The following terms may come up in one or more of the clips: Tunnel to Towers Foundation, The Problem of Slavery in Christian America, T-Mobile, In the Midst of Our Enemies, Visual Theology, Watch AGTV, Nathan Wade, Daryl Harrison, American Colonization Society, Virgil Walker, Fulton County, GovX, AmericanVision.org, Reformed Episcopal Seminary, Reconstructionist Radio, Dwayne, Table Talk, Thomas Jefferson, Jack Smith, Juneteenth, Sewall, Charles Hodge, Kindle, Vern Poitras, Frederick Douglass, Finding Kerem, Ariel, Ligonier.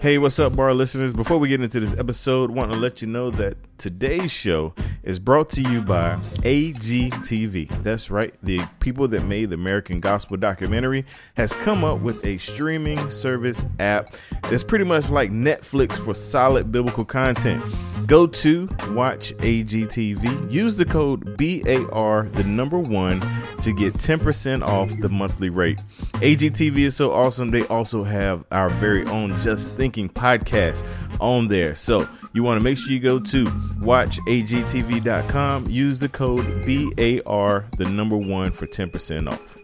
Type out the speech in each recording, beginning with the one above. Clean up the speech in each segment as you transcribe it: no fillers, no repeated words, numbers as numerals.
Hey, what's up, bar listeners? Before we get into this episode, want to let you know that today's show is brought to you by AGTV. That's right. The people that made the American Gospel documentary has come up with a streaming service app that's pretty much like Netflix for solid biblical content. Go to Watch AGTV. Use the code BAR, the number one, to get 10% off the monthly rate. AGTV is so awesome. They also have our very own Just Thinking podcast on there. So you want to make sure you go to watchagtv.com. Use the code BAR, the number one, for 10% off.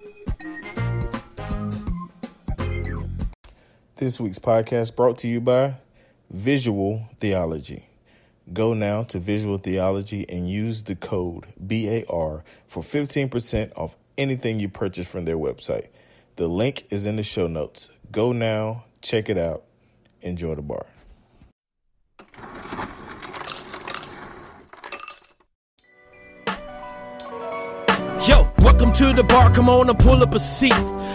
This week's podcast brought to you by Visual Theology. Go now to Visual Theology and use the code BAR for 15% off anything you purchase from their website. The link is in the show notes. Go now, check it out. Enjoy the bar. Yo, welcome to the bar. Come on and pull up a seat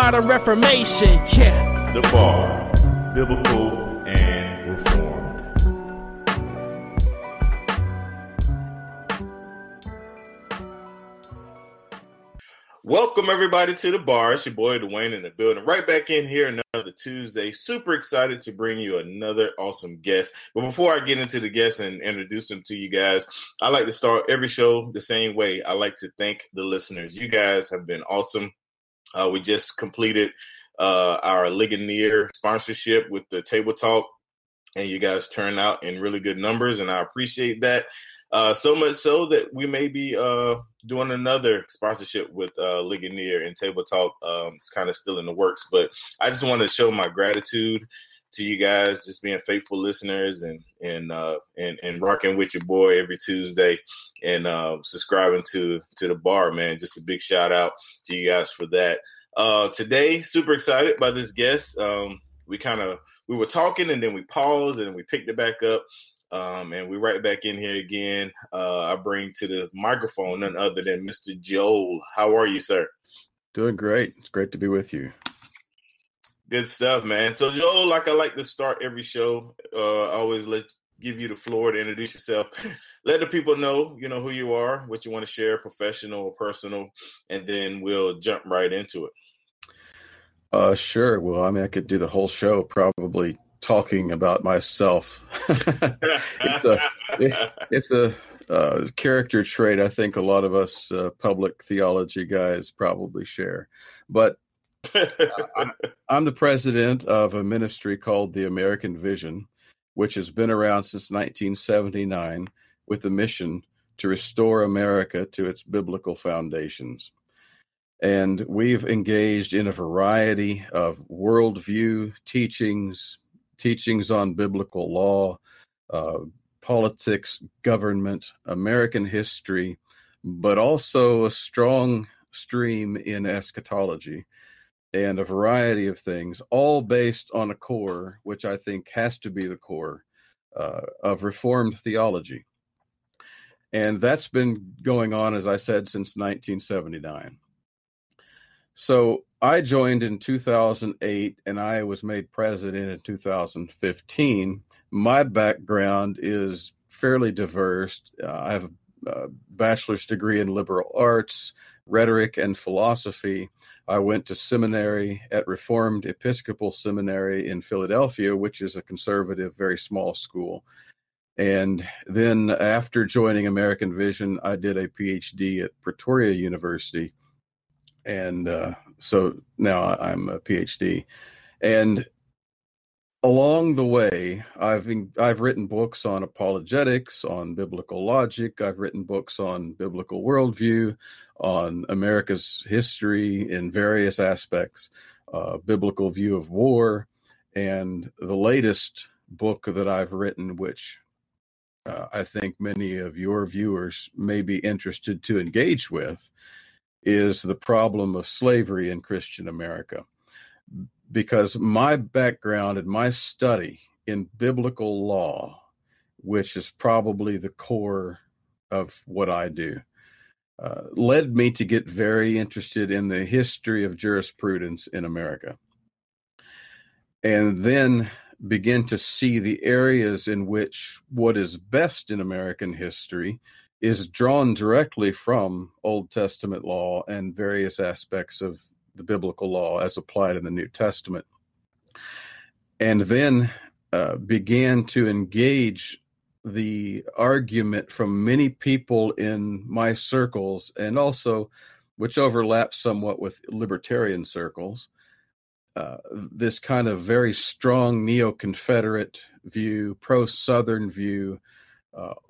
Modern Reformation, yeah. The Bar, Biblical and Reformed. Welcome, everybody, to The Bar. It's your boy, Dwayne, in the building. Right back in here another Tuesday. Super excited to bring you another awesome guest. But before I get into the guests and introduce them to you guys, I like to start every show the same way. I like to thank the listeners. You guys have been awesome. We just completed our Ligonier sponsorship with the Table Talk, and you guys turned out in really good numbers, and I appreciate that. So much so that we may be doing another sponsorship with Ligonier, and Table Talk. It's kind of still in the works, but I just want to show my gratitude to you guys, just being faithful listeners and rocking with your boy every Tuesday and subscribing to the bar, man. Just a big shout out to you guys for that. Today, super excited by this guest. We were talking and then we paused and we picked it back up. And we're right back in here again. I bring to the microphone none other than Mr. Joel. How are you, sir? Doing great. It's great to be with you. Good stuff, man. So, Joel, like I like to start every show, I always give you the floor to introduce yourself. Let the people know, who you are, what you want to share, professional or personal, and then we'll jump right into it. Sure. Well, I could do the whole show probably talking about myself. It's a character trait I think a lot of us public theology guys probably share. But I'm the president of a ministry called the American Vision, which has been around since 1979 with the mission to restore America to its biblical foundations. And we've engaged in a variety of worldview teachings on biblical law, politics, government, American history, but also a strong stream in eschatology, and a variety of things, all based on a core, which I think has to be the core of Reformed theology. And that's been going on, as I said, since 1979. So I joined in 2008, and I was made president in 2015. My background is fairly diverse. I have a bachelor's degree in liberal arts, rhetoric and philosophy. I went to seminary at Reformed Episcopal Seminary in Philadelphia, which is a conservative, very small school. And then after joining American Vision, I did a PhD at Pretoria University. And so now I'm a PhD. And along the way, I've written books on apologetics, on biblical logic. I've written books on biblical worldview, on America's history in various aspects, biblical view of war, and the latest book that I've written, which I think many of your viewers may be interested to engage with, is The Problem of Slavery in Christian America. Because my background and my study in biblical law, which is probably the core of what I do, led me to get very interested in the history of jurisprudence in America, and then begin to see the areas in which what is best in American history is drawn directly from Old Testament law and various aspects of the biblical law as applied in the New Testament, and then began to engage the argument from many people in my circles, and also which overlaps somewhat with libertarian circles, this kind of very strong neo-Confederate view, pro-Southern view,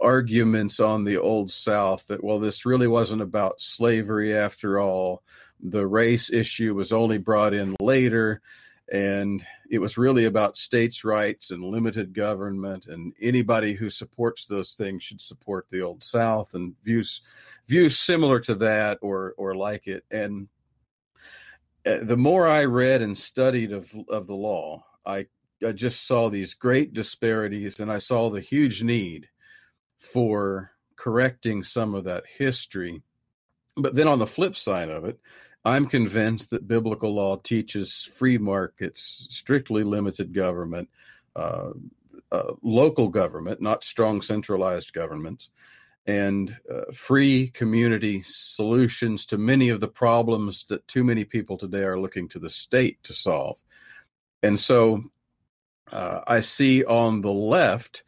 arguments on the Old South that, well, this really wasn't about slavery after all. The race issue was only brought in later, and it was really about states' rights and limited government, and anybody who supports those things should support the Old South, and views similar to that or like it. And the more I read and studied of the law, I just saw these great disparities, and I saw the huge need for correcting some of that history. But then on the flip side of it, I'm convinced that biblical law teaches free markets, strictly limited government, local government, not strong centralized governments, and free community solutions to many of the problems that too many people today are looking to the state to solve. And so I see on the left,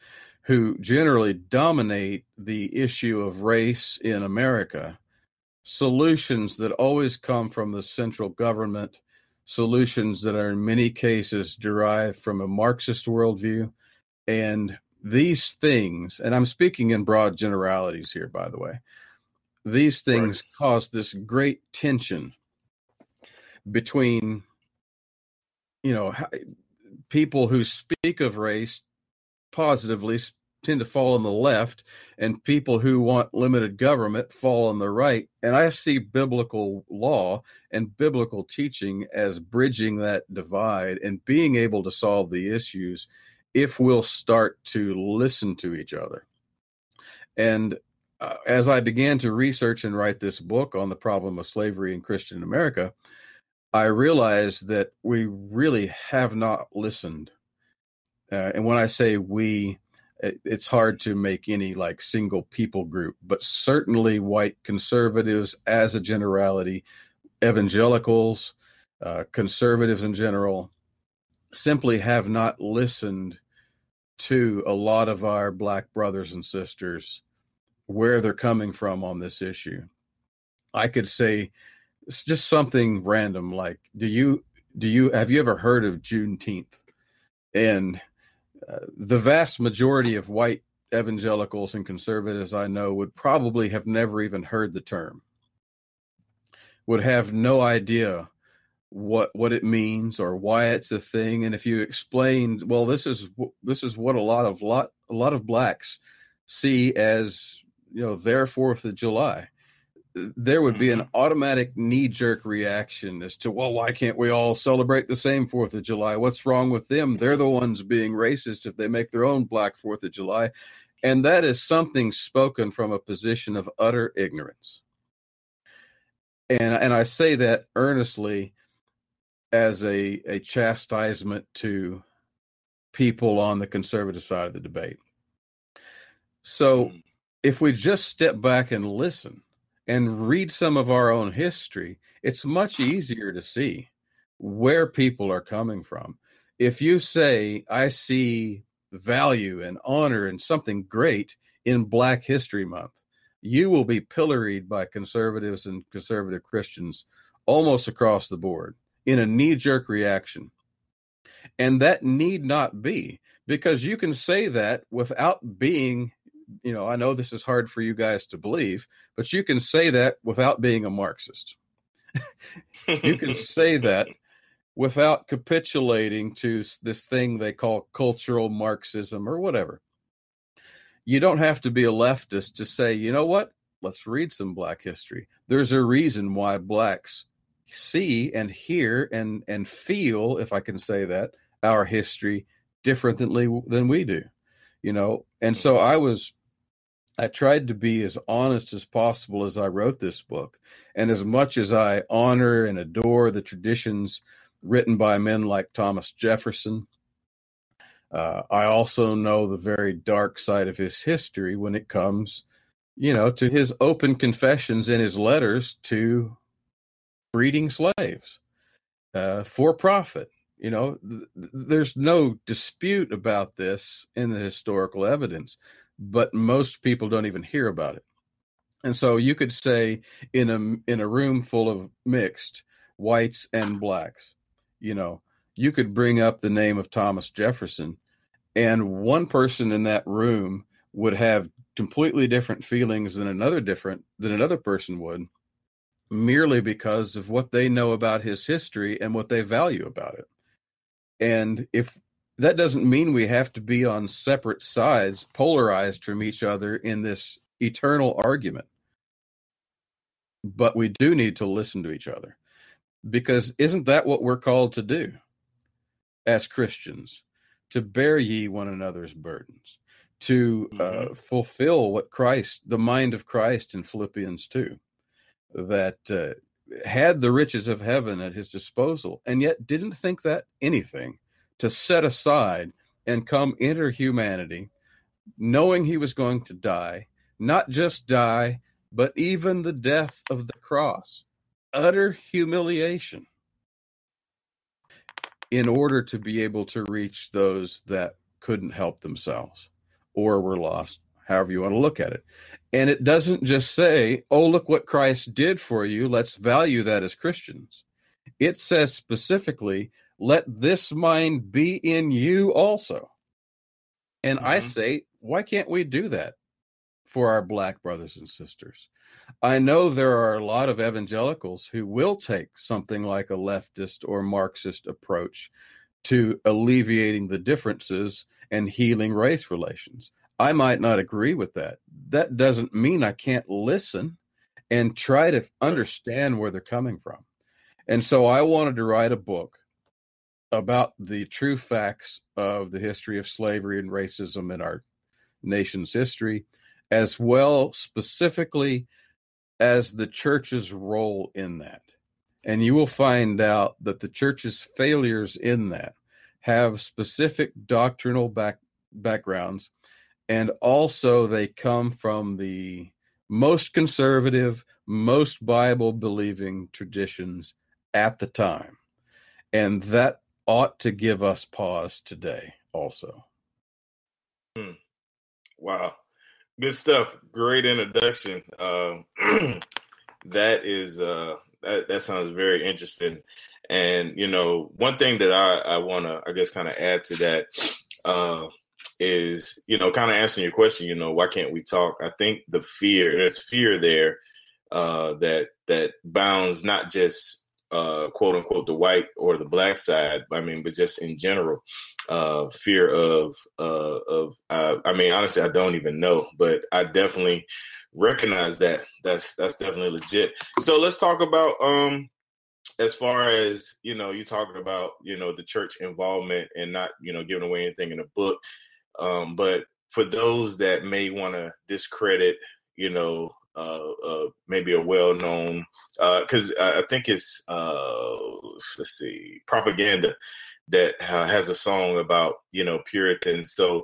who generally dominate the issue of race in America, solutions that always come from the central government, solutions that are in many cases derived from a Marxist worldview. And these things, and I'm speaking in broad generalities here, by the way, these things right. cause this great tension between, you know, people who speak of race positively tend to fall on the left, and people who want limited government fall on the right. And I see biblical law and biblical teaching as bridging that divide and being able to solve the issues if we'll start to listen to each other. And as I began to research and write this book on the problem of slavery in Christian America, I realized that we really have not listened. And when I say we, it's hard to make any like single people group, but certainly white conservatives as a generality, evangelicals, conservatives in general, simply have not listened to a lot of our black brothers and sisters, where they're coming from on this issue. I could say it's just something random. Like, have you ever heard of Juneteenth? And the vast majority of white evangelicals and conservatives I know would probably have never even heard the term, would have no idea what it means or why it's a thing. And if you explained, well, this is what a lot of blacks see as, you know, their 4th of July, there would be an automatic knee-jerk reaction as to, well, why can't we all celebrate the same 4th of July? What's wrong with them? They're the ones being racist if they make their own black 4th of July. And that is something spoken from a position of utter ignorance. And I say that earnestly as a chastisement to people on the conservative side of the debate. So if we just step back and listen, and read some of our own history, it's much easier to see where people are coming from. If you say, I see value and honor and something great in Black History Month, you will be pilloried by conservatives and conservative Christians almost across the board in a knee-jerk reaction. And that need not be, because you can say that without being, you know, I know this is hard for you guys to believe, but you can say that without being a Marxist. You can say that without capitulating to this thing they call cultural Marxism or whatever. You don't have to be a leftist to say, you know what, let's read some Black history. There's a reason why Blacks see and hear and feel, if I can say that, our history differently than we do, you know? And so I tried to be as honest as possible as I wrote this book. And as much as I honor and adore the traditions written by men like Thomas Jefferson, I also know the very dark side of his history when it comes, you know, to his open confessions in his letters to breeding slaves for profit. You know, there's no dispute about this in the historical evidence, but most people don't even hear about it. And so you could say in a room full of mixed whites and Blacks, you know, you could bring up the name of Thomas Jefferson, and one person in that room would have completely different feelings than another person would, merely because of what they know about his history and what they value about it. And if that doesn't mean we have to be on separate sides, polarized from each other in this eternal argument, but we do need to listen to each other, because isn't that what we're called to do as Christians? To bear ye one another's burdens, to fulfill what Christ, the mind of Christ in Philippians 2, that had the riches of heaven at his disposal, and yet didn't think that anything to set aside and come into humanity, knowing he was going to die, not just die, but even the death of the cross, utter humiliation, in order to be able to reach those that couldn't help themselves or were lost, however you want to look at it. And it doesn't just say, oh, look what Christ did for you, let's value that as Christians. It says specifically, let this mind be in you also. And I say, why can't we do that for our Black brothers and sisters? I know there are a lot of evangelicals who will take something like a leftist or Marxist approach to alleviating the differences and healing race relations. I might not agree with that. That doesn't mean I can't listen and try to understand where they're coming from. And so I wanted to write a book about the true facts of the history of slavery and racism in our nation's history, as well specifically as the church's role in that. And you will find out that the church's failures in that have specific doctrinal backgrounds, and also they come from the most conservative, most Bible-believing traditions at the time. And that ought to give us pause today also. Wow. Good stuff. Great introduction. That sounds very interesting. And, you know, one thing that I want to, I guess, kind of add to that is, you know, kind of answering your question, you know, why can't we talk? I think there's fear there that bounds not just quote unquote the white or the Black side, I mean, but just in general, fear of I mean, honestly, I don't even know, but I definitely recognize that that's definitely legit. So let's talk about as far as, you know, you talking about, you know, the church involvement and not, you know, giving away anything in the book. But for those that may want to discredit, you know, maybe a well-known, because I think it's Propaganda that has a song about, you know, Puritans. So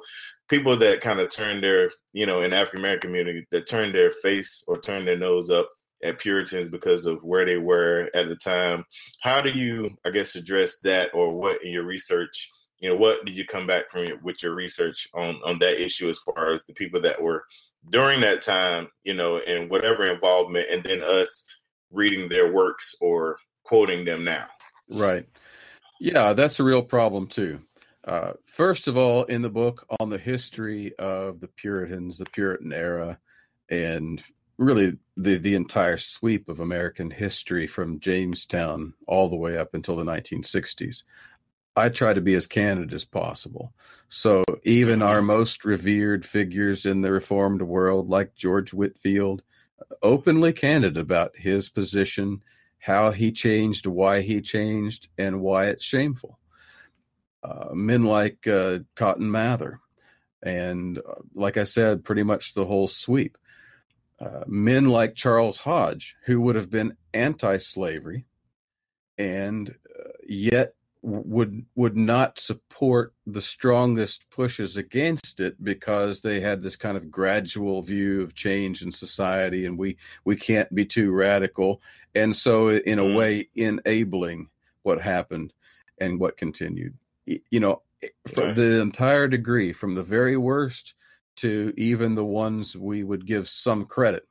people that kind of turn their, you know, in African American community that turn their face or turn their nose up at Puritans because of where they were at the time. How do you, I guess, address that, or what in your research, you know, what did you come back from it with your research on that issue as far as the people that were during that time, you know, and whatever involvement, and then us reading their works or quoting them now? Right. Yeah, that's a real problem, too. First of all, in the book on the history of the Puritans, the Puritan era, and really the entire sweep of American history from Jamestown all the way up until the 1960s, I try to be as candid as possible. So even our most revered figures in the Reformed world, like George Whitefield, openly candid about his position, how he changed, why he changed, and why it's shameful. Men like Cotton Mather, and like I said, pretty much the whole sweep. Men like Charles Hodge, who would have been anti-slavery and yet would not support the strongest pushes against it because they had this kind of gradual view of change in society, and we can't be too radical. And so in a way, enabling what happened and what continued. You know, for the entire degree, from the very worst to even the ones we would give some credit.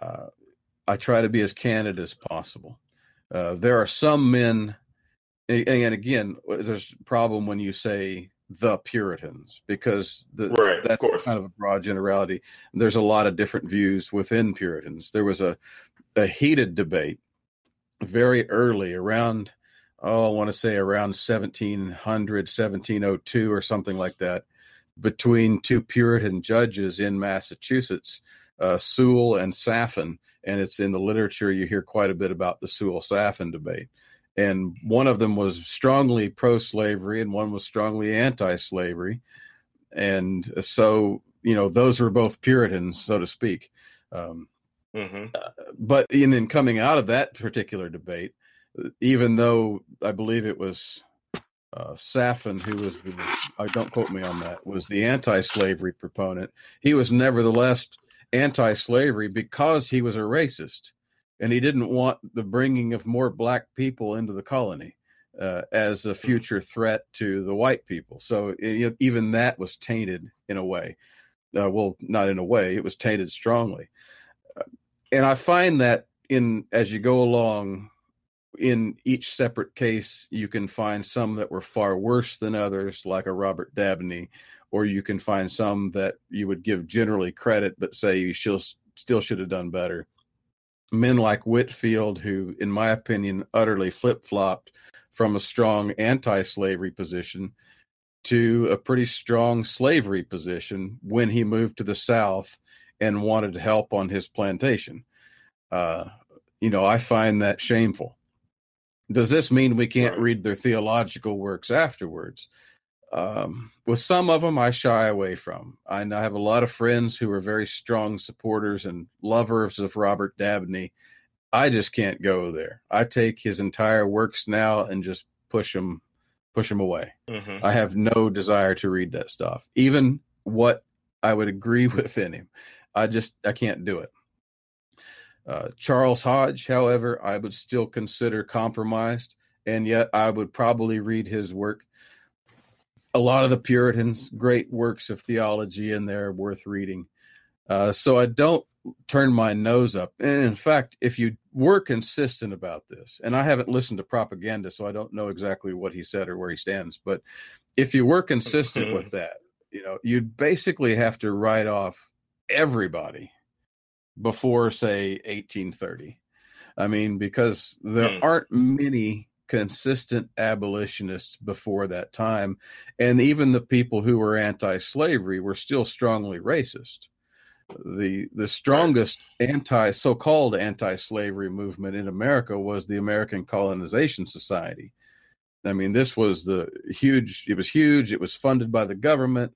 I try to be as candid as possible. There are some men, and again, there's a problem when you say the Puritans, because that's kind of a broad generality. There's a lot of different views within Puritans. There was a heated debate very early around, I want to say around 1700, 1702 or something like that, between two Puritan judges in Massachusetts, Sewall and Saffin. And it's in the literature, you hear quite a bit about the Sewall-Saffin debate. And one of them was strongly pro-slavery and one was strongly anti-slavery. And so, you know, those were both Puritans, so to speak. But in coming out of that particular debate, even though I believe it was Saffin, who was don't quote me on that, was the anti-slavery proponent, he was nevertheless anti-slavery because he was a racist, and he didn't want the bringing of more black people into the colony as a future threat to the white people. So even that was tainted in a way. Well, not in a way, it was tainted strongly. And I find that as you go along, in each separate case, you can find some that were far worse than others, like a Robert Dabney, or you can find some that you would give generally credit, but say you still should have done better. Men like Whitefield, who, in my opinion, utterly flip-flopped from a strong anti-slavery position to a pretty strong slavery position when he moved to the South and wanted help on his plantation. You know, I find that shameful. Does this mean we can't read their theological works afterwards? With some of them, I shy away from. I have a lot of friends who are very strong supporters and lovers of Robert Dabney. I just can't go there. I take his entire works now and just push them away. Mm-hmm. I have no desire to read that stuff, even what I would agree with in him. I can't do it. Charles Hodge, however, I would still consider compromised, and yet I would probably read his work. A lot of the Puritans, great works of theology in there, worth reading. So I don't turn my nose up. And in fact, if you were consistent about this, and I haven't listened to Propaganda, so I don't know exactly what he said or where he stands, but if you were consistent with that, you know, you'd basically have to write off everybody before, say, 1830. I mean, because there aren't many consistent abolitionists before that time. And even the people who were anti-slavery were still strongly racist. The strongest so-called anti-slavery movement in America was the American Colonization Society. I mean, this was huge. It was funded by the government.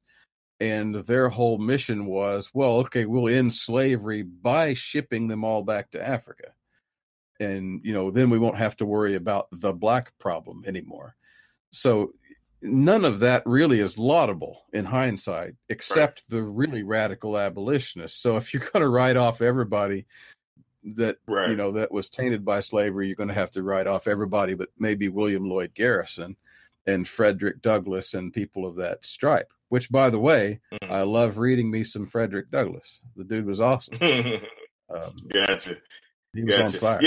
And their whole mission was, we'll end slavery by shipping them all back to Africa. And, you know, then we won't have to worry about the black problem anymore. So none of that really is laudable in hindsight, except the really radical abolitionists. So if you're going to write off everybody that, right, you know, that was tainted by slavery, you're going to have to write off everybody but maybe William Lloyd Garrison and Frederick Douglass and people of that stripe, which, by the way, I love reading me some Frederick Douglass. The dude was awesome. Gotcha. He was on fire.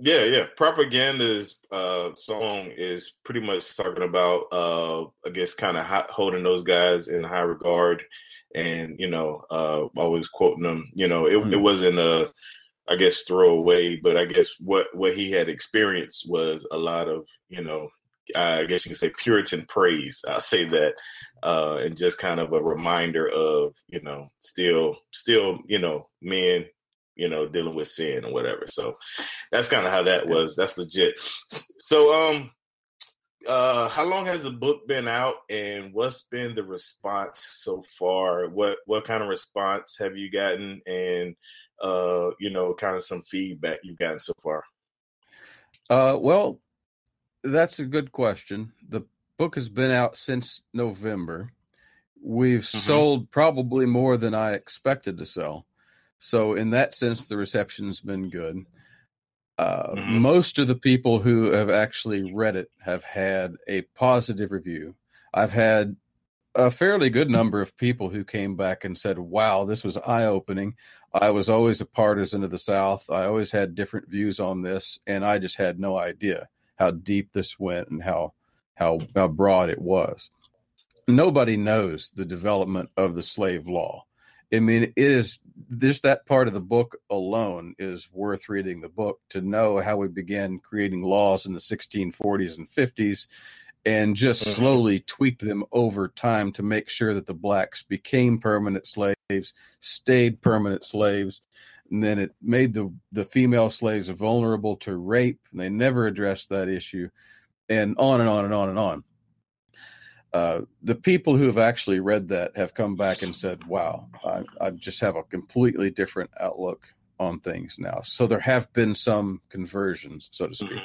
Yeah, see, Propaganda's song is pretty much talking about, I guess, kind of holding those guys in high regard, and, you know, always quoting them. You know, it wasn't a, I guess, throwaway, but I guess what he had experienced was a lot of, you know, I guess you could say Puritan praise. I'll say that, and just kind of a reminder of, you know, still, you know, men, you know, dealing with sin and whatever. So that's kind of how that was. That's legit. So, how long has the book been out, and what's been the response so far? What kind of response have you gotten, and, you know, kind of some feedback you've gotten so far? Well, that's a good question. The book has been out since November. We've sold probably more than I expected to sell. So in that sense, the reception's been good. Most of the people who have actually read it have had a positive review. I've had a fairly good number of people who came back and said, wow, this was eye-opening. I was always a partisan of the South. I always had different views on this, and I just had no idea how deep this went and how broad it was. Nobody knows the development of the slave law. I mean, it is just that part of the book alone is worth reading the book to know how we began creating laws in the 1640s and 50s and just slowly tweaked them over time to make sure that the blacks became permanent slaves, stayed permanent slaves. And then it made the female slaves vulnerable to rape, and they never addressed that issue, and on and on and on and on. The people who have actually read that have come back and said, wow, I just have a completely different outlook on things now. So there have been some conversions, so to speak.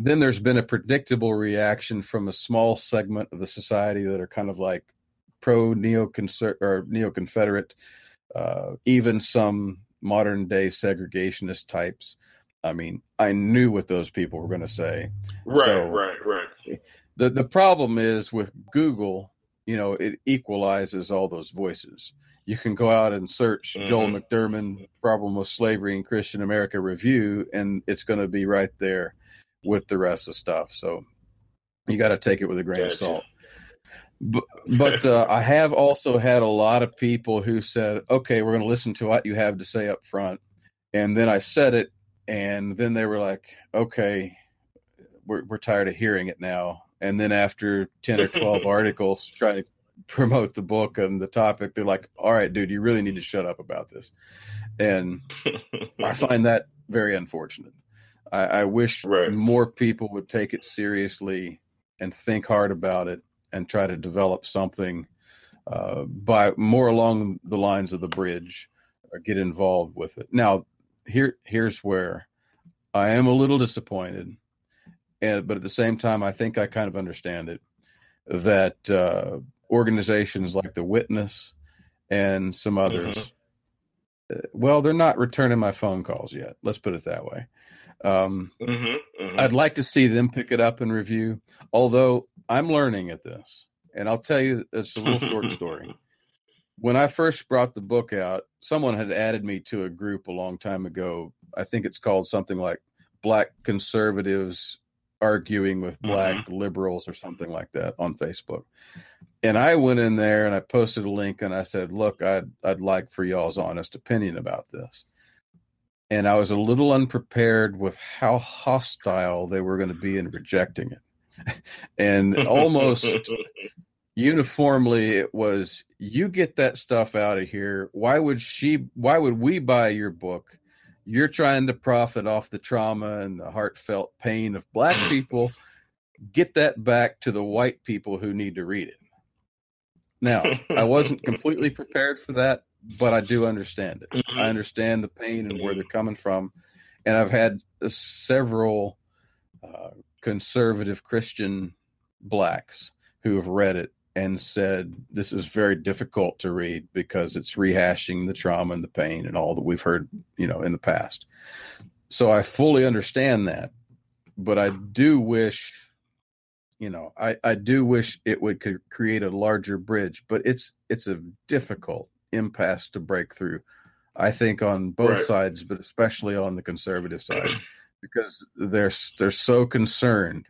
Then there's been a predictable reaction from a small segment of the society that are kind of like neo-Confederate, even some modern day segregationist types. I mean, I knew what those people were going to say. Right. The problem is with Google, you know, it equalizes all those voices. You can go out and search Joel McDurmon, Problem of Slavery in Christian America review, and it's going to be right there with the rest of stuff. So you got to take it with a grain of salt. But I have also had a lot of people who said, okay, we're going to listen to what you have to say up front. And then I said it, and then they were like, okay, we're tired of hearing it now. And then after 10 or 12 articles trying to promote the book and the topic, they're like, all right, dude, you really need to shut up about this. And I find that very unfortunate. I wish more people would take it seriously and think hard about it and try to develop something by more along the lines of the bridge, or get involved with it. Now, here's where I am a little disappointed, but at the same time, I think I kind of understand it, that organizations like The Witness and some others, well, they're not returning my phone calls yet. Let's put it that way. I'd like to see them pick it up and review, although I'm learning at this, and I'll tell you, it's a little short story. When I first brought the book out, someone had added me to a group a long time ago. I think it's called something like Black Conservatives Arguing with Black Liberals or something like that on Facebook. And I went in there and I posted a link and I said, look, I'd like for y'all's honest opinion about this. And I was a little unprepared with how hostile they were going to be in rejecting it. And almost uniformly, it was, you get that stuff out of here. Why would we buy your book? You're trying to profit off the trauma and the heartfelt pain of Black people. Get that back to the white people who need to read it. Now, I wasn't completely prepared for that, but I do understand it. I understand the pain and where they're coming from. And I've had several conservative Christian blacks who have read it and said, this is very difficult to read because it's rehashing the trauma and the pain and all that we've heard, in the past. So I fully understand that, but I do wish, I do wish it would create a larger bridge, but it's a difficult impasse to break through, I think, on both sides, but especially on the conservative side, because they're so concerned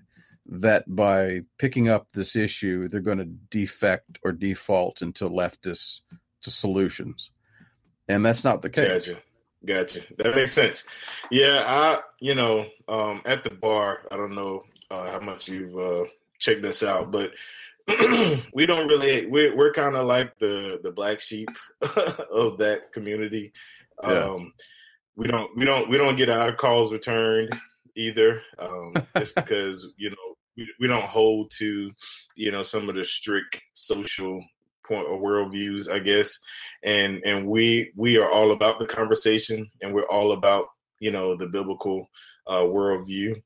that by picking up this issue, they're going to defect or default into leftists to solutions. And that's not the case. Gotcha. That makes sense. Yeah. At the bar, I don't know how much you've checked this out, but we don't really, we're kind of like the black sheep of that community. We don't get our calls returned either. Just because, we don't hold to, some of the strict social point or worldviews, I guess. And we are all about the conversation, and we're all about, the biblical worldview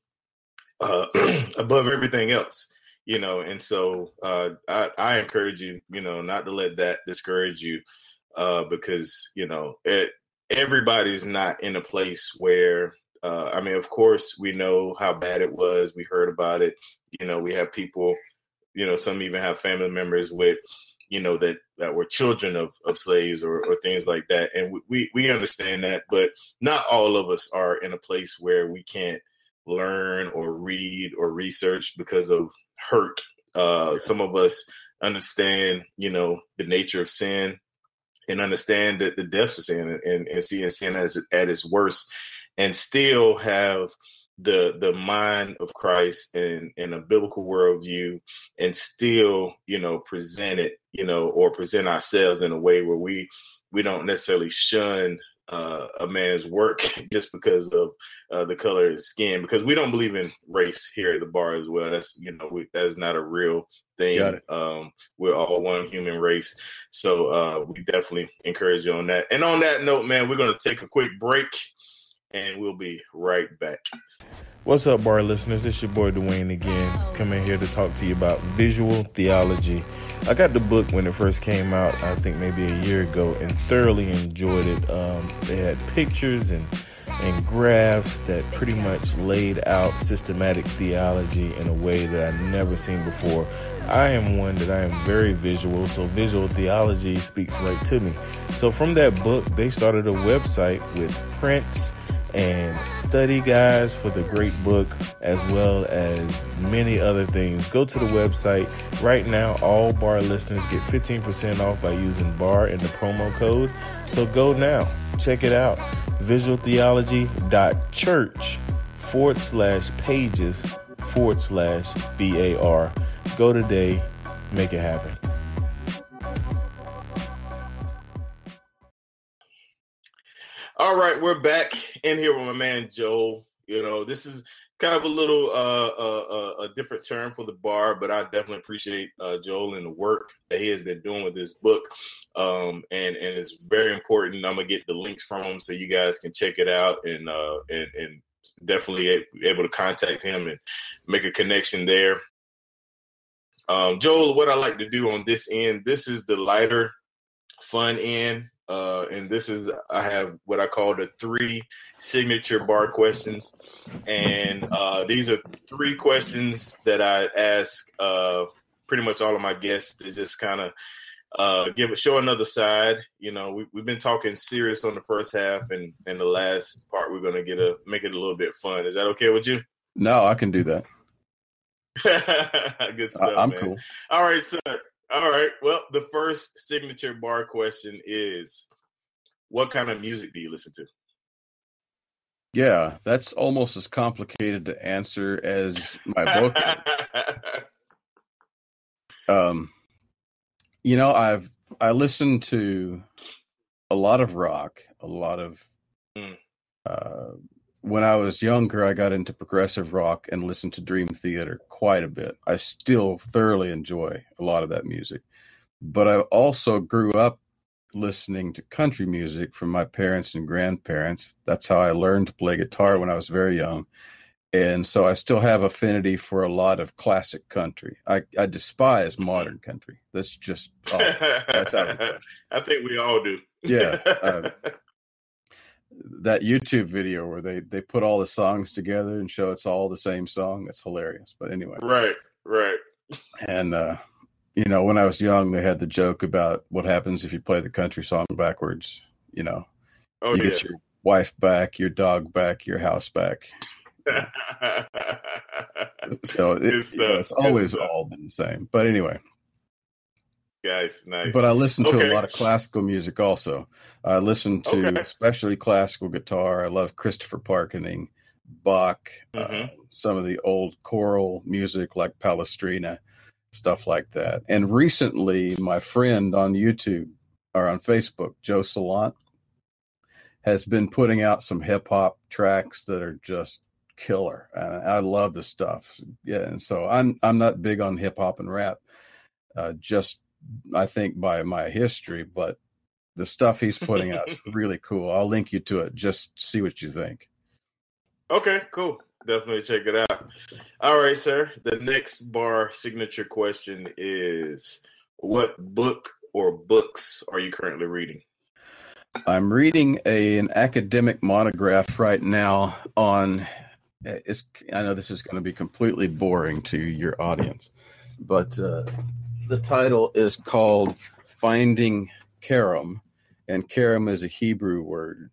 above everything else, And so I encourage you, not to let that discourage you, because, everybody's not in a place where, of course, we know how bad it was. We heard about it. We have people, some even have family members with, that were children of slaves or things like that. And we understand that, but not all of us are in a place where we can't learn or read or research because of hurt. Some of us understand, the nature of sin and understand that the depths of sin and seeing sin at its worst, and still have the mind of Christ and a biblical worldview, and still, present it, or present ourselves in a way where we don't necessarily shun a man's work just because of the color of his skin, because we don't believe in race here at the bar as well. That's, that's not a real thing. We're all one human race. So we definitely encourage you on that. And on that note, man, we're going to take a quick break, and we'll be right back. What's up, bar listeners? It's your boy Dwayne again, coming here to talk to you about Visual Theology. I got the book when it first came out, I think maybe a year ago, and thoroughly enjoyed it. They had pictures and graphs that pretty much laid out systematic theology in a way that I've never seen before. I am one that I am very visual, so Visual Theology speaks right to me. So from that book, they started a website with prints and study guides for the great book, as well as many other things. Go to the website right now. All bar listeners get 15% off by using bar in the promo code. So go now, check it out. visualtheology.church/pages/BAR. Go today, make it happen. All right, we're back in here with my man Joel. This is kind of a little a different term for the bar, but I definitely appreciate Joel and the work that he has been doing with this book, and it's very important. I'm gonna get the links from him so you guys can check it out, and definitely able to contact him and make a connection there. Joel, what I like to do on this end, this is the lighter, fun end. And this is, I have what I call the three signature bar questions. And these are three questions that I ask pretty much all of my guests to just kind of show another side. We've been talking serious on the first half, and in the last part, we're going to make it a little bit fun. Is that okay with you? No, I can do that. Good stuff. I'm man. Cool. All right, sir. All right. Well, the first signature bar question is, what kind of music do you listen to? Yeah, that's almost as complicated to answer as my book. I listen to a lot of rock, a lot of. When I was younger, I got into progressive rock and listened to Dream Theater quite a bit. I still thoroughly enjoy a lot of that music. But I also grew up listening to country music from my parents and grandparents. That's how I learned to play guitar when I was very young. And so I still have affinity for a lot of classic country. I despise modern country. That's just awful. That's I think we all do. Yeah. That YouTube video where they put all the songs together and show it's all the same song. That's hilarious. But anyway. Right, right. And, you know, when I was young, they had the joke about what happens if you play the country song backwards, you know. Oh, you get your wife back, your dog back, your house back. So it's always all been the same. But anyway. Guys, nice. But I listen to a lot of classical music also. I listen to especially classical guitar. I love Christopher Parkening, Bach, some of the old choral music like Palestrina, stuff like that. And recently, my friend on YouTube or on Facebook, Joe Salant, has been putting out some hip hop tracks that are just killer. And I love the stuff. Yeah. And so I'm not big on hip hop and rap, just I think by my history, but the stuff he's putting out is really cool. I'll link you to it. Just see what you think. Okay, cool. Definitely check it out. All right, sir. The next bar signature question is, what book or books are you currently reading? I'm reading an academic monograph right now on, I know this is going to be completely boring to your audience, but the title is called Finding Kerem, and Kerem is a Hebrew word.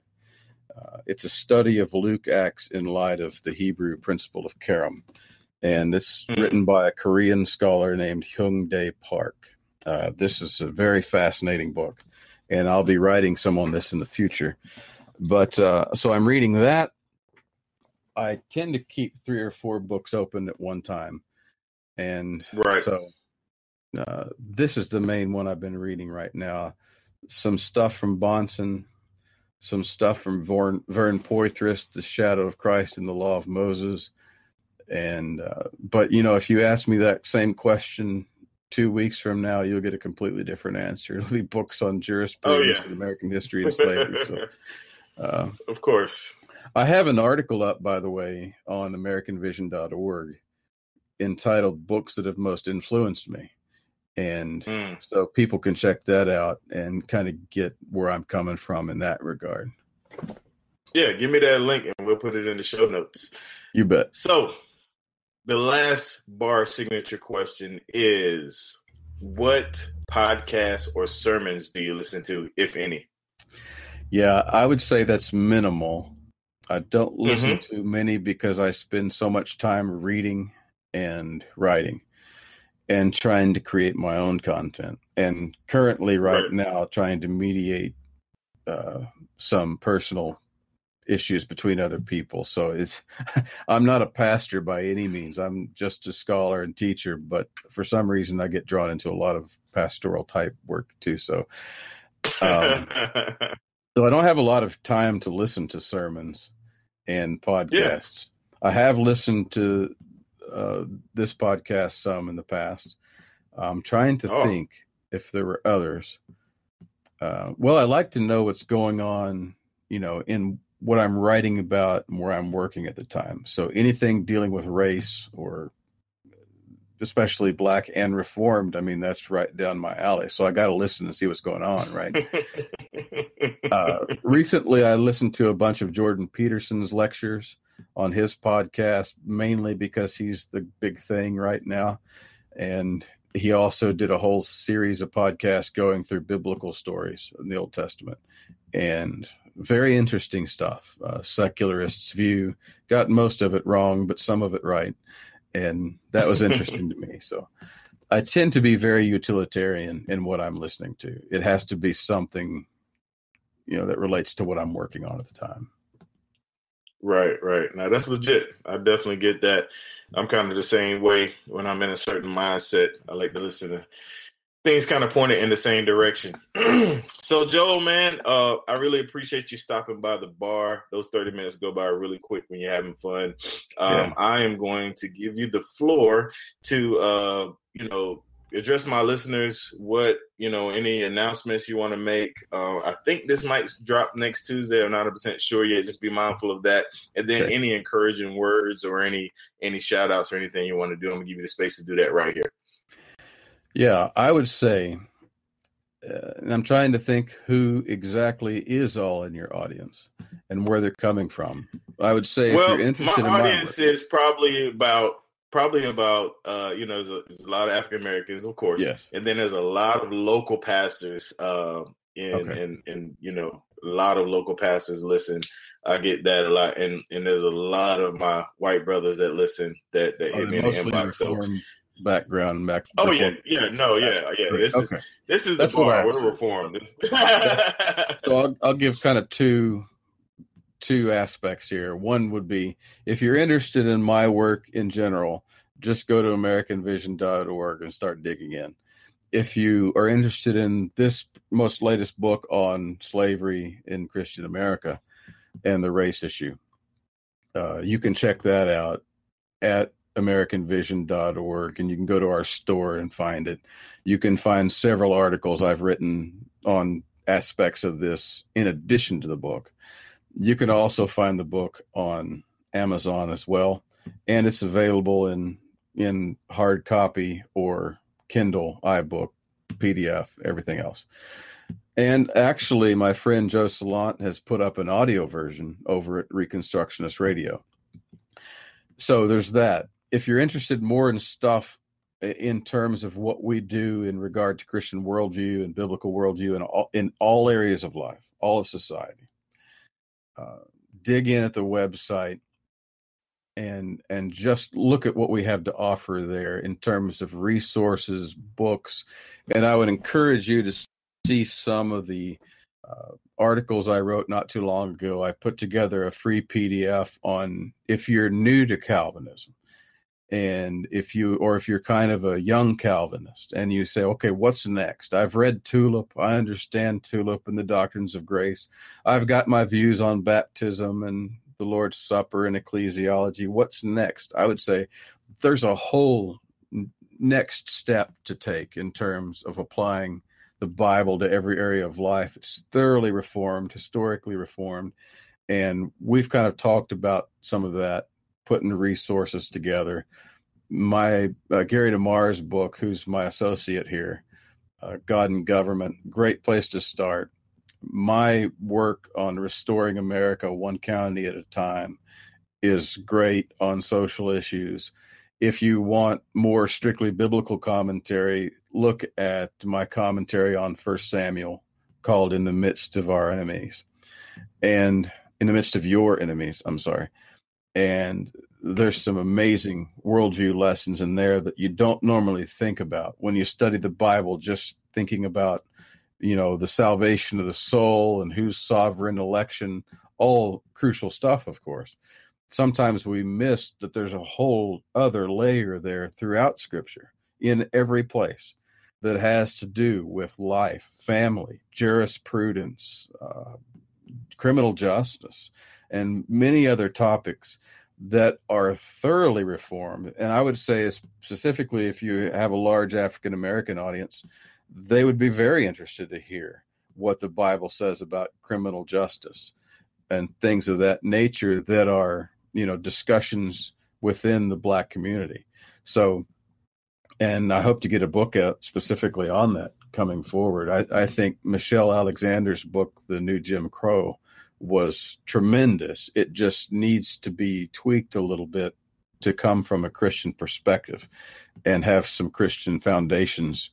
It's a study of Luke Acts in light of the Hebrew principle of Kerem, and it's written by a Korean scholar named Hyung-dae Park. This is a very fascinating book, and I'll be writing some on this in the future. But so I'm reading that. I tend to keep 3 or 4 books open at one time, and so... this is the main one I've been reading right now. Some stuff from Bonson, some stuff from Vern Poitras, The Shadow of Christ and the Law of Moses. And, but you know, if you ask me that same question 2 weeks from now, you'll get a completely different answer. It'll be books on jurisprudence and American history and slavery. So, of course, I have an article up, by the way, on AmericanVision.org entitled Books That Have Most Influenced Me. And so people can check that out and kind of get where I'm coming from in that regard. Yeah, give me that link and we'll put it in the show notes. You bet. So the last bar signature question is, what podcasts or sermons do you listen to, if any? Yeah, I would say that's minimal. I don't listen to many because I spend so much time reading and writing and trying to create my own content, and currently right now trying to mediate some personal issues between other people. So it's, I'm not a pastor by any means. I'm just a scholar and teacher, but for some reason I get drawn into a lot of pastoral type work too. So, so I don't have a lot of time to listen to sermons and podcasts. Yeah. I have listened to this podcast some in the past. I'm trying to think if there were others. Well, I like to know what's going on, you know, in what I'm writing about and where I'm working at the time. So anything dealing with race, or especially Black and Reformed, I mean, that's right down my alley. So I got to listen and see what's going on, right? Recently, I listened to a bunch of Jordan Peterson's lectures on his podcast, mainly because he's the big thing right now. And he also did a whole series of podcasts going through biblical stories in the Old Testament, and very interesting stuff. Secularists' view, got most of it wrong, but some of it right. And that was interesting to me. So I tend to be very utilitarian in what I'm listening to. It has to be something, you know, that relates to what I'm working on at the time. Right, right. Now that's legit. I definitely get that. I'm kind of the same way when I'm in a certain mindset. I like to listen to things kind of pointed in the same direction. So, Joel, man, I really appreciate you stopping by the bar. Those 30 minutes go by really quick when you're having fun. I am going to give you the floor to, you know, address my listeners, what, any announcements you want to make. I think this might drop next Tuesday. I'm not 100% sure yet. Just be mindful of that. And then any encouraging words or any shout outs or anything you want to do. I'm going to give you the space to do that right here. Yeah, I would say, and I'm trying to think who exactly is all in your audience and where they're coming from. I would say, well, if you're interested in my audience is probably about there's a lot of African Americans, of course, yes. And then there's a lot of local pastors a lot of local pastors listen. I get that a lot, and there's a lot of my white brothers that listen that hit me in the inbox. Background. Oh yeah, yeah, no, yeah, yeah. This is the part we're reformed. So I'll give kind of two aspects here. One would be, if you're interested in my work in general, just go to AmericanVision.org and start digging in. If you are interested in this most latest book on slavery in Christian America and the race issue, you can check that out at AmericanVision.org, and you can go to our store and find it. You can find several articles I've written on aspects of this in addition to the book. You can also find the book on Amazon as well, and it's available in hard copy or Kindle, iBook, PDF, everything else. And actually, my friend Joe Salant has put up an audio version over at Reconstructionist Radio. So there's that. If you're interested more in stuff in terms of what we do in regard to Christian worldview and biblical worldview in all areas of life, all of society, dig in at the website and just look at what we have to offer there in terms of resources, books. And I would encourage you to see some of the articles I wrote not too long ago. I put together a free PDF on if you're new to Calvinism. And if you're kind of a young Calvinist and you say, okay, what's next? I've read Tulip. I understand Tulip and the doctrines of grace. I've got my views on baptism and the Lord's Supper and ecclesiology. What's next? I would say there's a whole next step to take in terms of applying the Bible to every area of life. It's thoroughly reformed, historically reformed. And we've kind of talked about some of that, putting resources together. My Gary DeMar's book, who's my associate here, God and Government, great place to start. My work on restoring America one county at a time is great on social issues. If you want more strictly biblical commentary, look at my commentary on 1 Samuel called In the Midst of Our Enemies. And In the Midst of Your Enemies, I'm sorry. And there's some amazing worldview lessons in there that you don't normally think about when you study the Bible, just thinking about, the salvation of the soul and who's sovereign, election, all crucial stuff, of course. Sometimes we miss that there's a whole other layer there throughout Scripture in every place that has to do with life, family, jurisprudence, criminal justice, and many other topics that are thoroughly reformed. And I would say specifically if you have a large African-American audience, they would be very interested to hear what the Bible says about criminal justice and things of that nature that are, discussions within the Black community. So, and I hope to get a book out specifically on that coming forward. I think Michelle Alexander's book, The New Jim Crow, was tremendous. It just needs to be tweaked a little bit to come from a Christian perspective and have some Christian foundations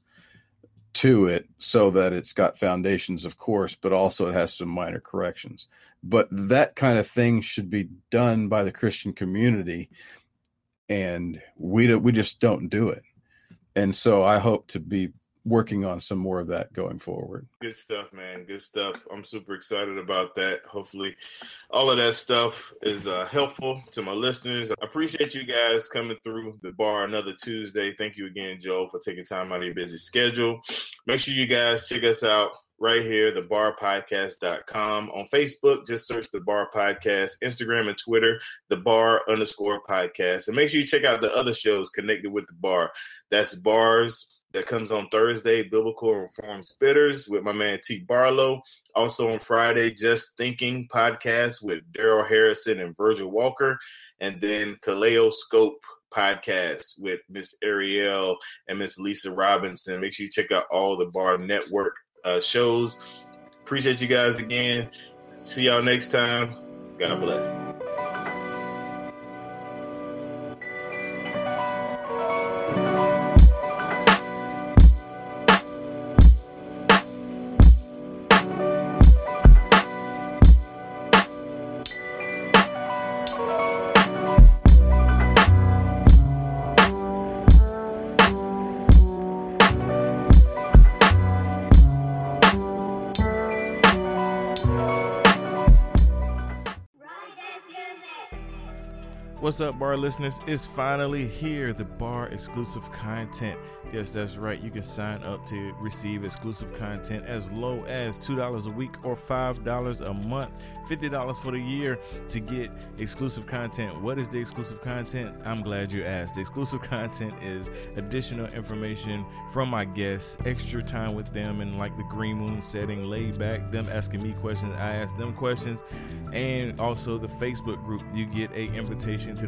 to it, so that it's got foundations, of course, but also it has some minor corrections. But that kind of thing should be done by the Christian community, and we just don't do it. And so I hope to be working on some more of that going forward. Good stuff, man. Good stuff. I'm super excited about that. Hopefully all of that stuff is helpful to my listeners. I appreciate you guys coming through the bar another Tuesday. Thank you again, Joel, for taking time out of your busy schedule. Make sure you guys check us out right here, thebarpodcast.com. On Facebook, just search The Bar Podcast. Instagram and Twitter, thebar_podcast. And make sure you check out the other shows connected with The Bar. That's Bars that comes on Thursday, Biblical Reform Spitters with my man T. Barlow. Also on Friday, Just Thinking podcast with Daryl Harrison and Virgil Walker. And then Kaleidoscope podcast with Miss Ariel and Miss Lisa Robinson. Make sure you check out all the Bar Network shows. Appreciate you guys again. See y'all next time. God bless. What's up, bar listeners? It's finally here, the bar exclusive content. Yes, that's right. You can sign up to receive exclusive content as low as $2 a week or $5 a month, $50 for the year to get exclusive content. What is the exclusive content? I'm glad you asked. The exclusive content is additional information from my guests, extra time with them in like the green room setting, laid back, them asking me questions, I ask them questions, and also the Facebook group. You get an invitation to